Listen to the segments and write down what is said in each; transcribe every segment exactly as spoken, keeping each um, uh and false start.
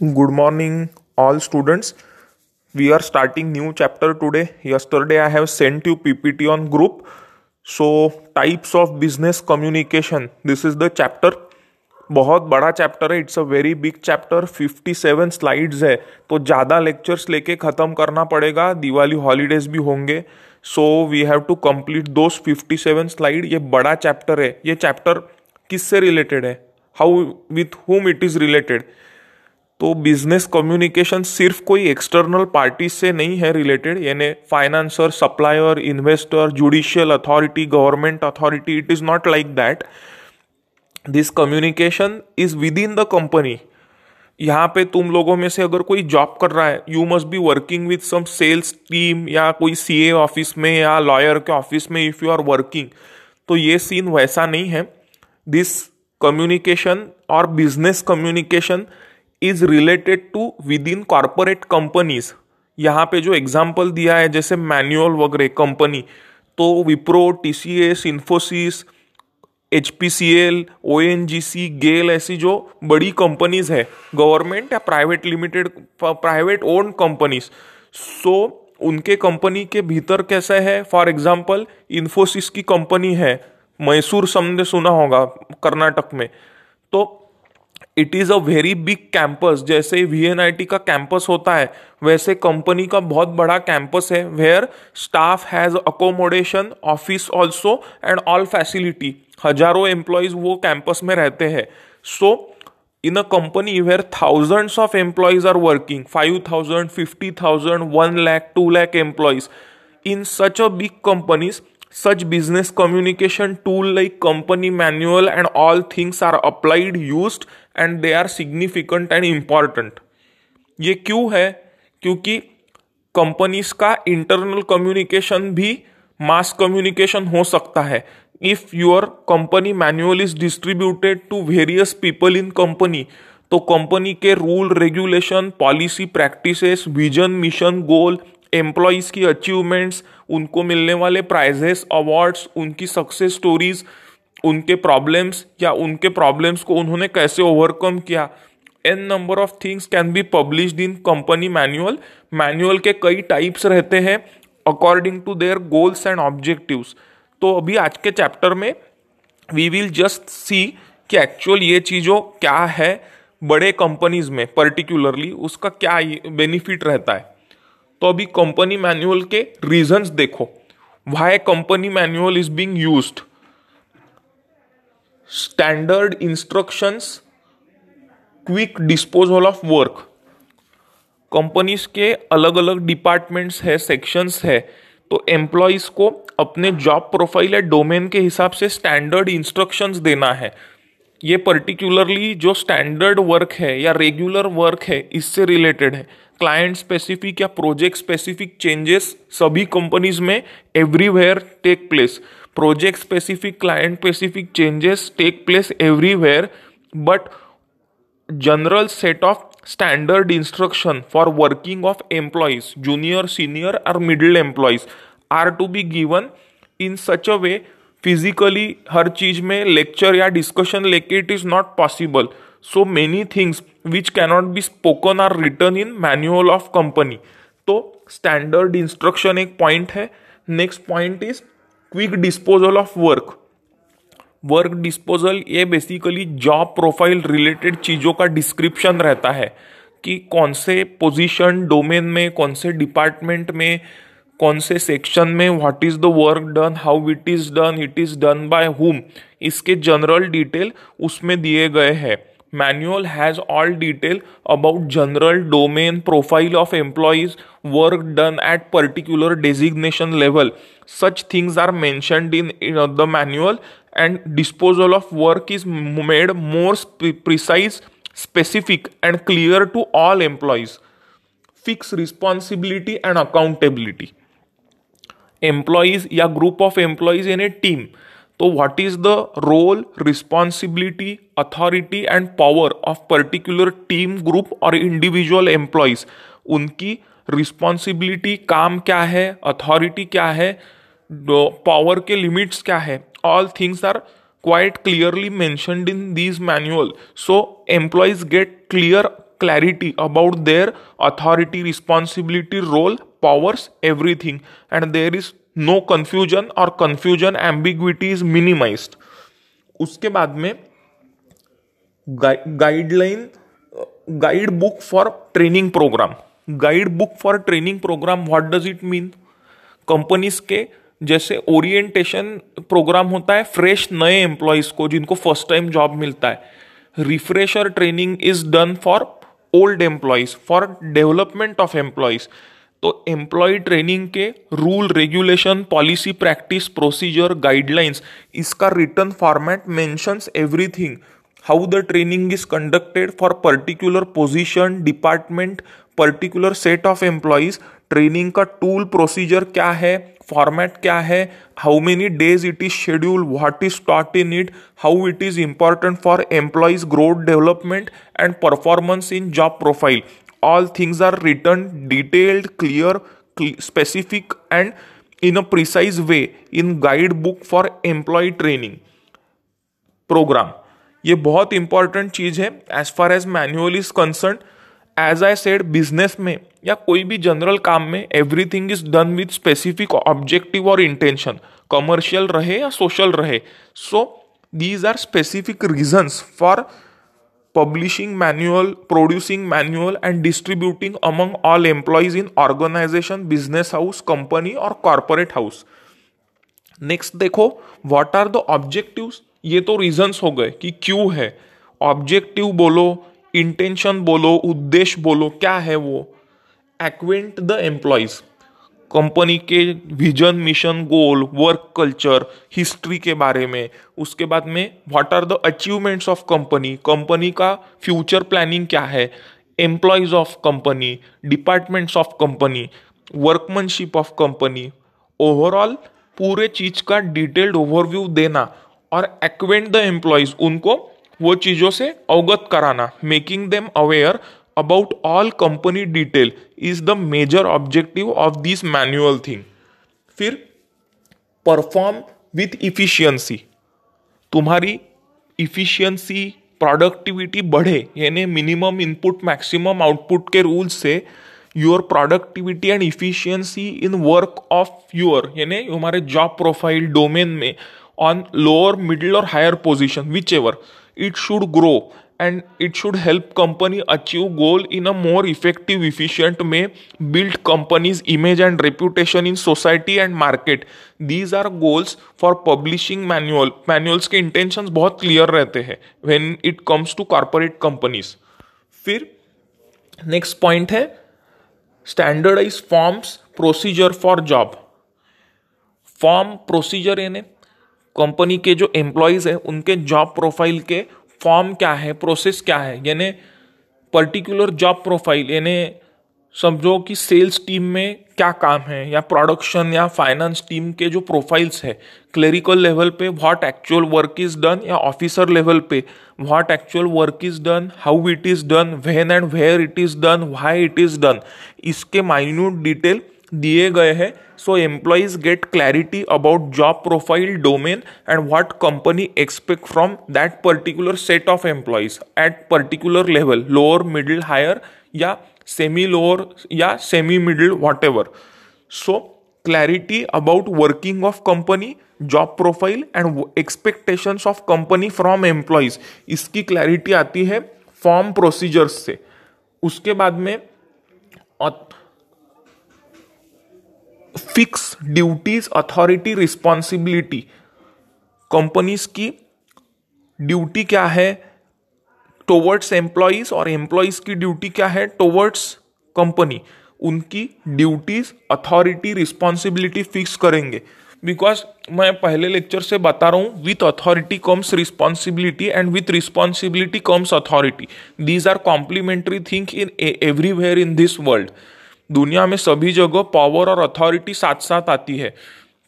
Good morning all students. We are starting new chapter today. Yesterday I have sent you P P T on group. So types of business communication. This is the chapter. बहुत बड़ा chapter है. It's a very big chapter. fifty-seven slides है. तो ज़्यादा lectures लेके ख़त्म करना पड़ेगा. दिवाली holidays भी होंगे. So we have to complete those fifty-seven slides. ये बड़ा chapter है. ये chapter किससे related है? How with whom it is related? तो बिजनेस कम्युनिकेशन सिर्फ कोई एक्सटर्नल पार्टी से नहीं है रिलेटेड, यानी financer, supplier, investor, judicial authority, government authority. It is not like that. This communication is within the company. यहाँ पे तुम लोगों में से अगर कोई जॉब कर रहा है, you must be working with some sales team या कोई सीए ऑफिस में या लॉयर के ऑफिस में इफ यू आर वर्किंग. तो ये सीन वैसा नहीं है. दिस कम्युनिकेशन और business communication is related to within corporate companies. यहाँ पे जो एग्जाम्पल दिया है जैसे मैन्युअल वगैरह कंपनी, तो Wipro, TCS, Infosys, HPCL, ONGC, GAIL, ऐसी जो बड़ी कंपनीज है, गवर्नमेंट या private limited, private owned companies. So उनके कंपनी के भीतर कैसा है, फॉर एग्जाम्पल इन्फोसिस की कंपनी है मैसूर, सबने सुना होगा कर्नाटक में. तो it is a very big campus. जैसे वीएनआईटी का कैंपस होता है वैसे कंपनी का बहुत बड़ा कैंपस है, where staff has accommodation, office also and all facility. हजारों एम्प्लॉयज वो कैंपस में रहते हैं. So in a company where thousands of employees are working, five thousand fifty thousand one lakh two lakh employees, in such a big companies such business communication tool like company manual and all things are applied, used and they are significant and important. ये क्यों है? क्योंकि companies का internal communication भी mass communication हो सकता है. If your company manual is distributed to various people in company, तो कंपनी के rule, regulation, policy, practices, vision, mission, goal, employees की अचीवमेंट्स, उनको मिलने वाले प्राइजेस, अवार्ड्स, उनकी सक्सेस स्टोरीज, उनके प्रॉब्लम्स या उनके प्रॉब्लम्स को उन्होंने कैसे ओवरकम किया, an number of things can be published in company manual. Manual के कई टाइप्स रहते हैं according to their goals and objectives. तो अभी आज के चैप्टर में वी विल जस्ट सी कि एक्चुअल ये चीज़ों क्या है बड़े कंपनीज में, पर्टिकुलरली उसका क्या बेनिफिट रहता है. तो अभी कंपनी मैनुअल के रीजंस देखो. Why company manual is being used. Standard instructions, quick disposal of work. Companies के अलग अलग डिपार्टमेंट्स है, सेक्शंस है, तो एम्प्लॉयज को अपने जॉब प्रोफाइल या डोमेन के हिसाब से स्टैंडर्ड इंस्ट्रक्शंस देना है. ये पर्टिकुलरली जो स्टैंडर्ड वर्क है या रेगुलर वर्क है इससे रिलेटेड है. क्लाइंट स्पेसिफिक या प्रोजेक्ट स्पेसिफिक चेंजेस सभी कंपनीज में everywhere take place. Project specific, client specific changes take place everywhere, but general set of standard instruction for working of employees, junior, senior और middle employees are to be given in such a way. Physically हर चीज में lecture या discussion लेके it is not possible. So many things which cannot be spoken are written in manual of company. तो standard instruction एक point है. Next point is quick disposal of work. Work disposal ये basically job profile related चीज़ों का description रहता है कि कौन से पोजीशन, डोमेन में, कौन से डिपार्टमेंट में, कौन से सेक्शन में what is the work done, how it is done, it is done by whom, इसके जनरल डिटेल उसमें दिए गए हैं. Manual has all detail about general domain, profile of employees, work done at particular designation level. Such things are mentioned in the manual and disposal of work is made more precise, specific and clear to all employees. Fix responsibility and accountability. Employees या group of employees in a team, तो what is the role, responsibility, authority and power of particular team, group और individual employees. उनकी responsibility, काम क्या है, authority क्या है, power के लिमिट्स क्या है, all things are quite clearly mentioned in this manual. So employees get clear clarity about their authority, responsibility, role, powers, everything. And there is no confusion or confusion, ambiguity is minimized. उसके बाद में guideline guide book for training programme guide book for training programme what does it mean. Companies के जैसे orientation programme होता है fresh नए employees को जिनको फर्स्ट टाइम जॉब मिलता है. Refresher training is done for old employees for development of employees. तो एम्प्लॉय ट्रेनिंग के rule regulation policy practice procedure guidelines इसका return format mentions everything. How the training is conducted for particular position, department, particular set of employees. Training का tool, procedure क्या है, format क्या है, how many days it is scheduled, what is taught in it, how it is important for employees' growth, development and performance in job profile. All things are written, detailed, clear, specific and in a precise way in guidebook for employee training program. ये बहुत important चीज़ है as far as manual is concern. As I said business में या कोई भी general काम में everything is done with specific objective और इंटेंशन, कमर्शियल रहे या सोशल रहे. So these are specific reasons for publishing manual, producing manual and distributing among all employees in organisation, business house, company और कॉरपोरेट हाउस. नेक्स्ट देखो what are the objectives. ये तो regions हो गए कि क्यों है. ऑब्जेक्टिव बोलो, इंटेंशन बोलो, उद्देश्य बोलो, क्या है वो. एक्विंट द एम्प्लॉयज कंपनी के vision, mission, goal, work culture, history के बारे में. उसके बाद में what are the achievements of company, company का फ्यूचर प्लानिंग क्या है, employees of company, departments of company, workmanship of company. Overall पूरे चीज का डिटेल्ड ओवरव्यू देना और एक्वेंट द एम्प्लॉयज, उनको वो चीज़ों से अवगत कराना. Making them aware about all company detail is the major objective of this manual thing. फिर परफॉर्म विथ इफिशियंसी, तुम्हारी इफिशियंसी प्रोडक्टिविटी बढ़े, यानी मिनिमम इनपुट मैक्सिमम आउटपुट के रूल से your productivity and efficiency in work of your यानी हमारे job profile domain में on lower, middle or higher position whichever it should grow and it should help company achieve goal in a more effective, efficient way, build company's image and reputation in society and market. These are goals for publishing manual. Manuals के intentions बहुत clear रहते हैं when it comes to corporate companies. फिर next point है standardized forms procedure for job. Form procedure यानी company के जो employees हैं उनके जॉब प्रोफाइल के फॉर्म क्या है, प्रोसेस क्या है. यानी पर्टिकुलर जॉब प्रोफाइल यानी समझो कि सेल्स टीम में क्या काम है या प्रोडक्शन या फाइनेंस टीम के जो प्रोफाइल्स है. क्लरिकल लेवल पे what actual work is done या ऑफिसर लेवल पे what actual work is done, how it is done, when and where it is done, why it is done, इसके minute detail दिए गए हैं. So employees get clarity about job profile domain and what company expect from that particular set of employees at particular level, lower, middle, higher या semi lower या semi middle, whatever. So clarity about working of company, job profile and expectations of company from employees, इसकी clarity आती है form procedures से. उसके बाद में fix duties, authority, responsibility, companies की ड्यूटी क्या है टोवर्ड्स एम्प्लॉयज और एम्प्लॉयज की ड्यूटी क्या है टोवर्ड्स कंपनी. उनकी ड्यूटीज, अथॉरिटी, रिस्पॉन्सिबिलिटी फिक्स करेंगे. बिकॉज मैं पहले लेक्चर से बता रहा हूँ with authority comes responsibility and with responsibility comes authority. These are complementary thing in everywhere in this world. दुनिया में सभी जगह पावर और अथॉरिटी साथ साथ आती है.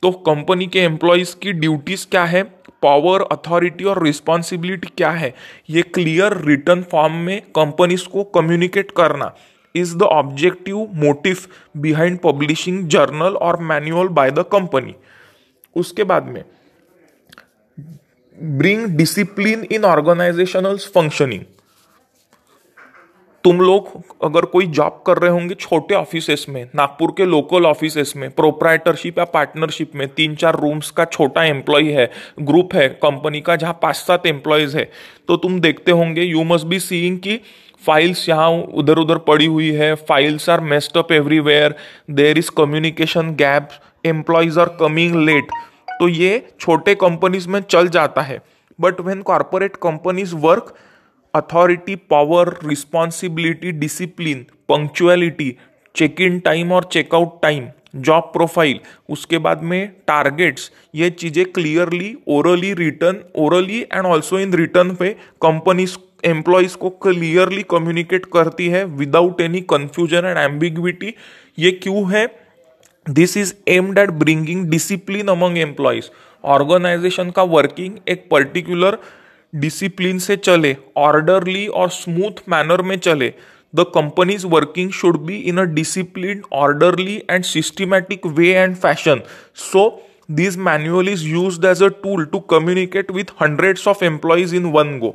तो कंपनी के एम्प्लॉयज की ड्यूटीज क्या है, पावर, अथॉरिटी और रिस्पॉन्सिबिलिटी क्या है, ये क्लियर रिटर्न फॉर्म में कंपनीज को कम्युनिकेट करना is the objective motive behind publishing journal और मैनुअल बाय द कंपनी. उसके बाद में bring discipline in organizational functioning, तुम लोग अगर कोई जॉब कर रहे होंगे छोटे ऑफिसेस में, नागपुर के लोकल ऑफिसेस में, प्रोप्राइटरशिप या पार्टनरशिप में, तीन चार रूम्स का छोटा एम्प्लॉय है, ग्रुप है कंपनी का जहाँ पाँच सात एम्प्लॉयज़ है, तो तुम देखते होंगे यू मस्ट बी सीइंग कि फाइल्स यहाँ उधर उधर पड़ी हुई है, files are messed up everywhere, there is communication gap, employees are coming late. तो ये छोटे कंपनीज में चल जाता है, but when corporate companies work, authority, power, responsibility, discipline, punctuality, check in time और चेकआउट टाइम, जॉब प्रोफाइल, उसके बाद में टारगेट्स, ये चीज़ें clearly orally written orally and also in written पे कंपनीज एम्प्लॉयज़ को क्लियरली कम्युनिकेट करती है without any confusion and ambiguity. ये क्यों है? This is aimed at bringing discipline among employees. Organisation का वर्किंग एक पर्टिकुलर डिसिप्लिन से चले, ऑर्डरली और स्मूथ मैनर में चले। The companies working should be in a discipline, orderly and systematic way and fashion. So this manual is used as a tool to communicate with hundreds of employees in one go.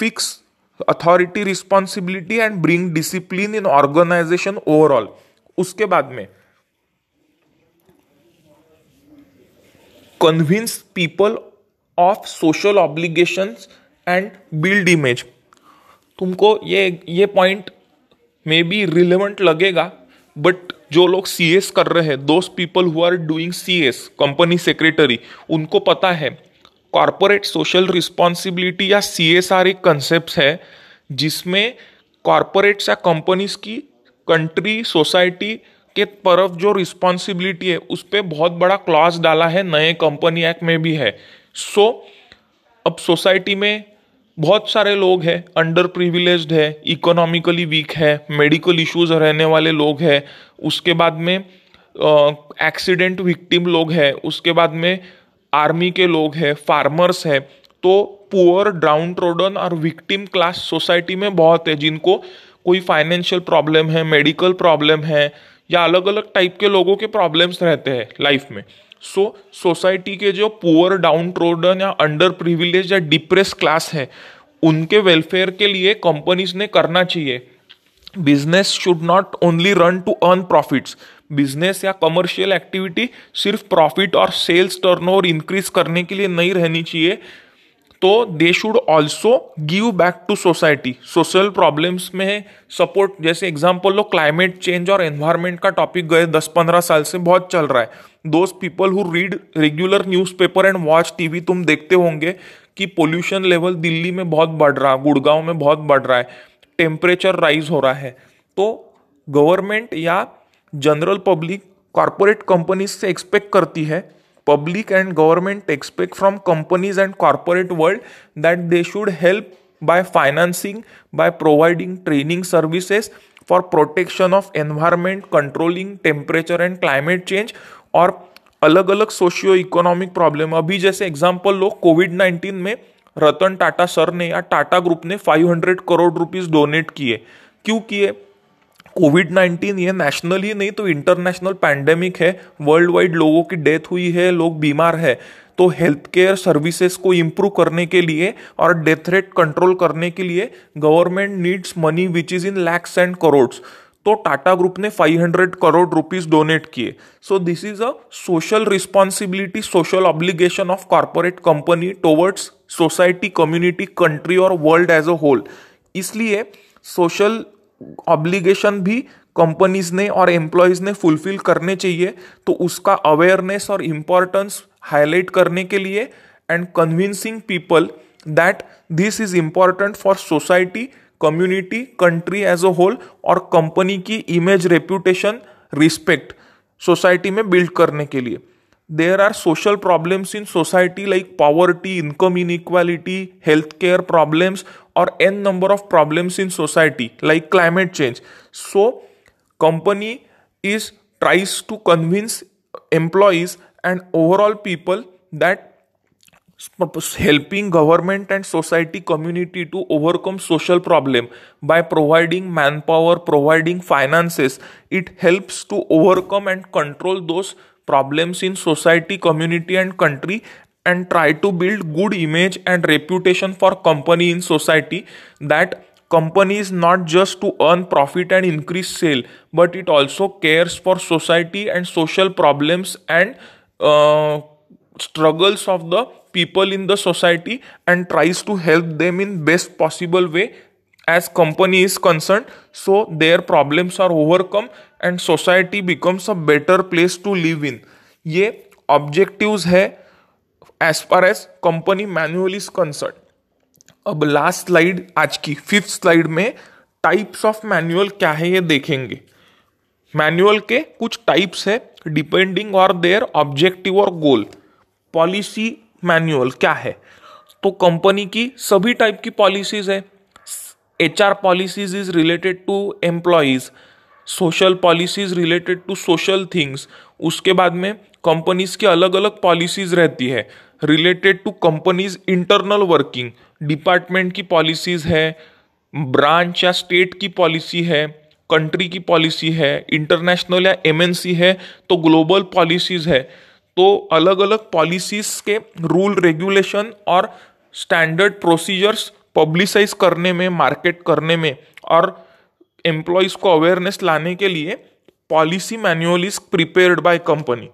Fix authority responsibility and bring discipline in organization overall. उसके बाद में convince people of social obligations and build image. तुमको ये ये point may be relevant लगेगा, but जो लोग C S कर रहे हैं, those people who are doing C S company secretary, उनको पता है कॉर्पोरेट सोशल रिस्पॉन्सिबिलिटी या सी एस आर एक कंसेप्ट है जिसमें कॉर्पोरेट्स या कंपनीज की कंट्री सोसाइटी के तरफ जो रिस्पॉन्सिबिलिटी है उस पर बहुत बड़ा क्लॉज डाला है, नए कंपनी एक्ट में भी है। सो so, अब सोसाइटी में बहुत सारे लोग हैं, अंडर प्रिविलेज्ड है, इकोनॉमिकली वीक है, मेडिकल इश्यूज रहने वाले लोग हैं, उसके बाद में एक्सीडेंट विक्टिम लोग हैं, उसके बाद में आर्मी के लोग हैं, फार्मर्स हैं। तो पुअर, डाउन ट्रोडन और विक्टिम क्लास सोसाइटी में बहुत है, जिनको कोई फाइनेंशियल प्रॉब्लम है, मेडिकल प्रॉब्लम है, या अलग अलग टाइप के लोगों के प्रॉब्लम्स रहते हैं लाइफ में। सो so, सोसाइटी के जो पुअर, डाउन ट्रोडन या अंडर प्रिविलेज या डिप्रेस क्लास है, उनके वेलफेयर के लिए कंपनीज ने करना चाहिए। Business should not only run to earn profits. Business या कमर्शियल एक्टिविटी सिर्फ प्रॉफिट और सेल्स टर्नओवर इंक्रीज करने के लिए नहीं रहनी चाहिए। तो they should also give back to society. Social problems में सपोर्ट, जैसे एग्जाम्पल लो, क्लाइमेट चेंज और एनवायरमेंट का टॉपिक गए दस पंद्रह साल से बहुत चल रहा है। Those people who read regular newspaper and watch TV, तुम देखते होंगे कि पोल्यूशन लेवल दिल्ली में बहुत बढ़ रहा है, गुड़गांव में बहुत बढ़ रहा है, टेम्परेचर राइज हो रहा है। तो गवर्नमेंट या जनरल पब्लिक कॉर्पोरेट कंपनीज से एक्सपेक्ट करती है, public and government expect from companies and corporate world that they should help by financing, by providing training services for protection of environment, controlling temperature and climate change और अलग अलग socio economic problem. अभी जैसे example लो, Covid nineteen में Ratan Tata sir ने या Tata group ने पाँच सौ करोड़ रुपीस डोनेट किए। क्यों किए? कोविड नाइन्टीन ये नेशनल ही नहीं तो इंटरनेशनल पैंडेमिक है, वर्ल्ड वाइड लोगों की डेथ हुई है, लोग बीमार है, तो हेल्थ केयर सर्विसेज को इम्प्रूव करने के लिए और डेथ रेट कंट्रोल करने के लिए government needs money which is in lakhs and crores. तो टाटा ग्रुप ने पाँच सौ करोड़ रुपीस डोनेट किए। So this is a social responsibility, social obligation of corporate company towards society, community, country और वर्ल्ड एज अ होल। इसलिए सोशल ऑब्लिगेशन भी companies ने और एम्प्लॉयज ने फुलफिल करने चाहिए। तो उसका अवेयरनेस और इम्पॉर्टेंस हाईलाइट करने के लिए and convincing people that this is important for society, community, country as a whole और कंपनी की इमेज, रेप्यूटेशन, रिस्पेक्ट सोसाइटी में बिल्ड करने के लिए। There are social problems in society like poverty, income inequality, health care problems और an number of problems in society like climate change. So company is tries to convince employees and overall people that helping government and society, community to overcome social problem by providing manpower, providing finances. It helps to overcome and control those problems in society, community and country and try to build good image and reputation for company in society that companies not just to earn profit and increase sale, but it also cares for society and social problems and uh, struggles of the people in the society, and tries to help them in best possible way as company is concerned, so their problems are overcome and society becomes a better place to live in. ये objectives है as far as company manual is concerned. अब last slide, आज की fifth slide में types of manual क्या है ये देखेंगे. Manual के कुछ types है depending on their objective or goal. Policy manual क्या है, तो कंपनी की सभी टाइप की पॉलिसीज है. H R policies is related to employees, social policies related to social things. उसके बाद में कंपनीज की अलग अलग पॉलिसीज रहती है related to companies internal working. Department की पॉलिसीज है, ब्रांच या स्टेट की पॉलिसी है, कंट्री की पॉलिसी है, इंटरनेशनल या M N C है, तो ग्लोबल पॉलिसीज है. तो अलग अलग पॉलिसीज के रूल रेगुलेशन और स्टैंडर्ड प्रोसीजर्स पब्लिसाइज करने में, मार्केट करने में और एम्प्लॉइज को अवेयरनेस लाने के लिए policy manual is prepared by company.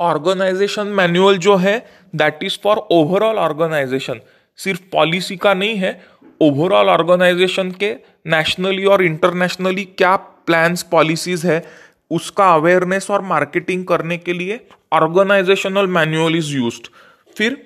Organisation manual जो है that is for overall organisation, सिर्फ पॉलिसी का नहीं है. ओवरऑल ऑर्गेनाइजेशन के नेशनली और इंटरनेशनली क्या प्लान्स पॉलिसीज है उसका अवेयरनेस और मार्केटिंग करने के लिए ऑर्गेनाइजेशनल मैनुअल इज यूज्ड. फिर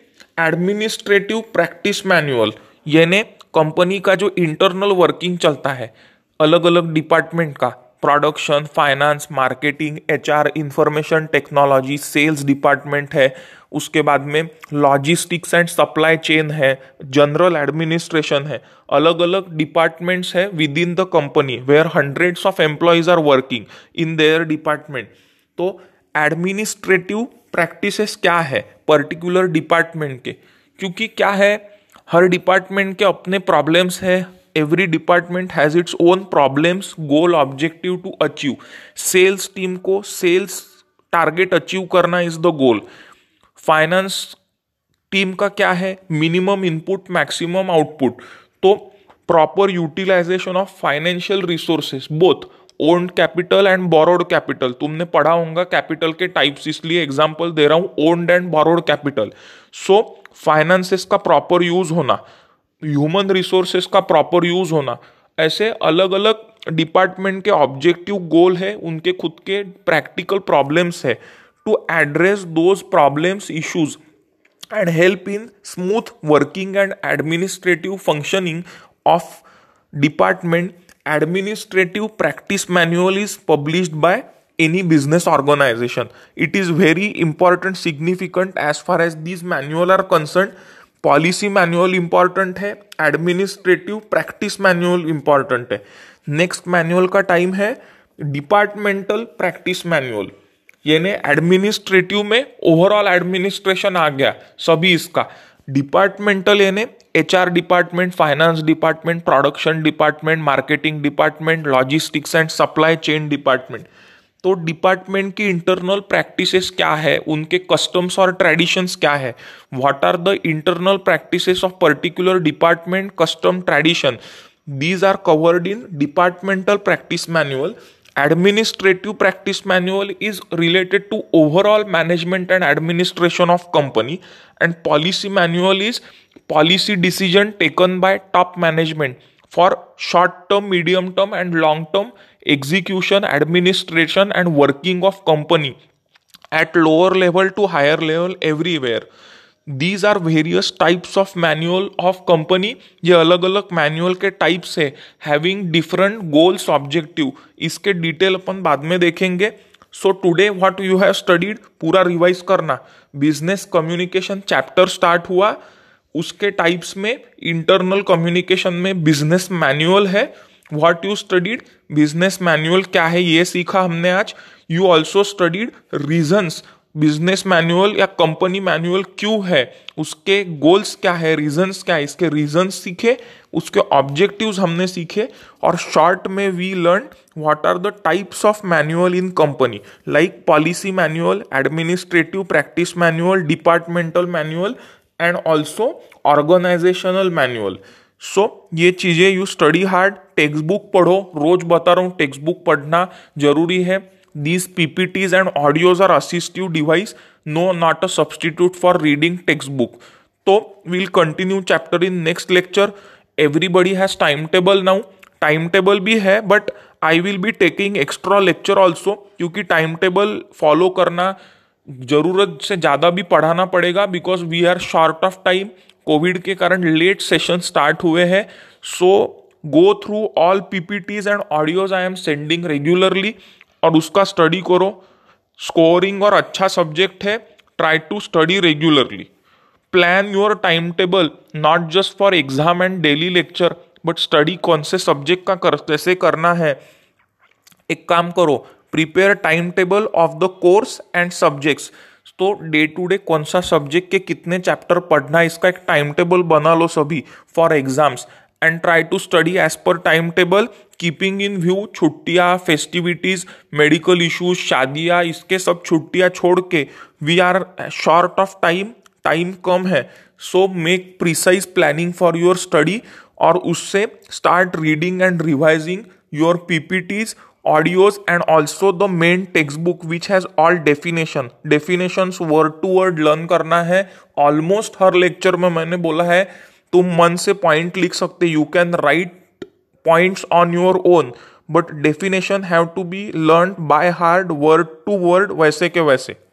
एडमिनिस्ट्रेटिव प्रैक्टिस मैनुअल, यानी कंपनी का जो इंटरनल वर्किंग चलता है अलग अलग डिपार्टमेंट का, production, finance, marketing, H R, information technology, sales department है, उसके बाद में लॉजिस्टिक्स एंड सप्लाई चेन है, जनरल एडमिनिस्ट्रेशन है. अलग अलग डिपार्टमेंट्स है within the company where hundreds of employees are working in their department. तो एडमिनिस्ट्रेटिव प्रैक्टिसेस क्या है पर्टिकुलर डिपार्टमेंट के, क्योंकि क्या है हर डिपार्टमेंट के अपने प्रॉब्लम्स है. Every department has its own problems, goal, objective to achieve. Sales team को सेल्स टारगेट अचीव करना is the goal. Finance team का क्या है, मिनिमम इनपुट मैक्सिमम आउटपुट. तो proper utilisation of financial resources, both owned capital and borrowed capital. तुमने पढ़ा होगा capital के टाइप्स, इसलिए एग्जांपल दे रहा हूँ owned and borrowed capital. So finances का प्रॉपर यूज होना, ह्यूमन रिसोर्सेस का प्रॉपर यूज होना, ऐसे अलग अलग डिपार्टमेंट के ऑब्जेक्टिव गोल है, उनके खुद के प्रैक्टिकल प्रॉब्लम्स है to address those problems issues and help in smooth working and administrative functioning of department. Administrative practice manual is published by any business organization. It is very important, significant as far as these manual are concerned. Policy manual important है, administrative practice manual important है. Next manual का time है departmental practice manual. यानी administrative में overall administration आ गया सभी इसका. डिपार्टमेंटल यानी H R department, finance department, production department, marketing department, logistics and supply chain department. तो डिपार्टमेंट की इंटरनल प्रैक्टिसेस क्या है, उनके कस्टम्स और ट्रेडिशंस क्या है, what are the internal practices of particular department, custom, tradition, these are covered in departmental practice manual. Administrative practice manual is related to overall management and administration of company, and policy manual is policy decision taken by top management for short term, medium term and long term execution, administration and working of company at lower level to higher level everywhere. These are various types of manual of company. ये अलग अलग manual के types है having different goals, objective. इसके detail अपन बाद में देखेंगे. So today what you have studied पूरा revise करना. Business communication chapter start हुआ, उसके टाइप्स में इंटरनल कम्युनिकेशन में बिजनेस मैनुअल है. What you studied business manual क्या है ये सीखा हमने आज. You also studied reasons business manual या कंपनी मैनुअल क्यों है, उसके गोल्स क्या है, रीजंस क्या है, इसके रीजंस सीखे, उसके ऑब्जेक्टिव्स हमने सीखे. और शॉर्ट में we learn what are the types of manual in company like policy manual, administrative practice manual, departmental manual and also organizational manual. So so, ये चीजें you study hard, text book पढ़ो, रोज बता रहा हूँ टेक्स्ट बुक पढ़ना जरूरी है. These P P Ts and audios are assistive device, no, not a substitute for reading textbook. So we'll continue chapter in next lecture. Everybody has timetable now. Timetable भी है, but I will be taking extra lecture also, क्योंकि timetable follow करना जरूरत से ज़्यादा भी पढ़ाना पड़ेगा because we are short of time. COVID के कारण late session start हुए हैं. So go through all P P Ts and audios I am sending regularly. और उसका स्टडी करो. स्कोरिंग और अच्छा सब्जेक्ट है. Try to study regularly. Plan your time table not just for exam and daily lecture but study कौन से subject का कर, कैसे करना है. एक काम करो, prepare time table of the course and subjects. तो डे टू डे कौन सा सब्जेक्ट के कितने चैप्टर पढ़ना है इसका एक टाइम टेबल बना लो सभी for exams. And try to study as per timetable, keeping in view छुट्टियाँ, festivities, medical issues, शादियाँ, इसके सब छुट्टियाँ छोड़ के we are short of time, time कम है. So make precise planning for your study और उससे start reading and revising your P P Ts, audios and also the main textbook which has all definition. Definitions word to word learn करना है. Almost हर lecture में मैंने बोला है तुम मन से पॉइंट लिख सकते. You can write points on your own but definition have to be learn by heart word to word वैसे के वैसे.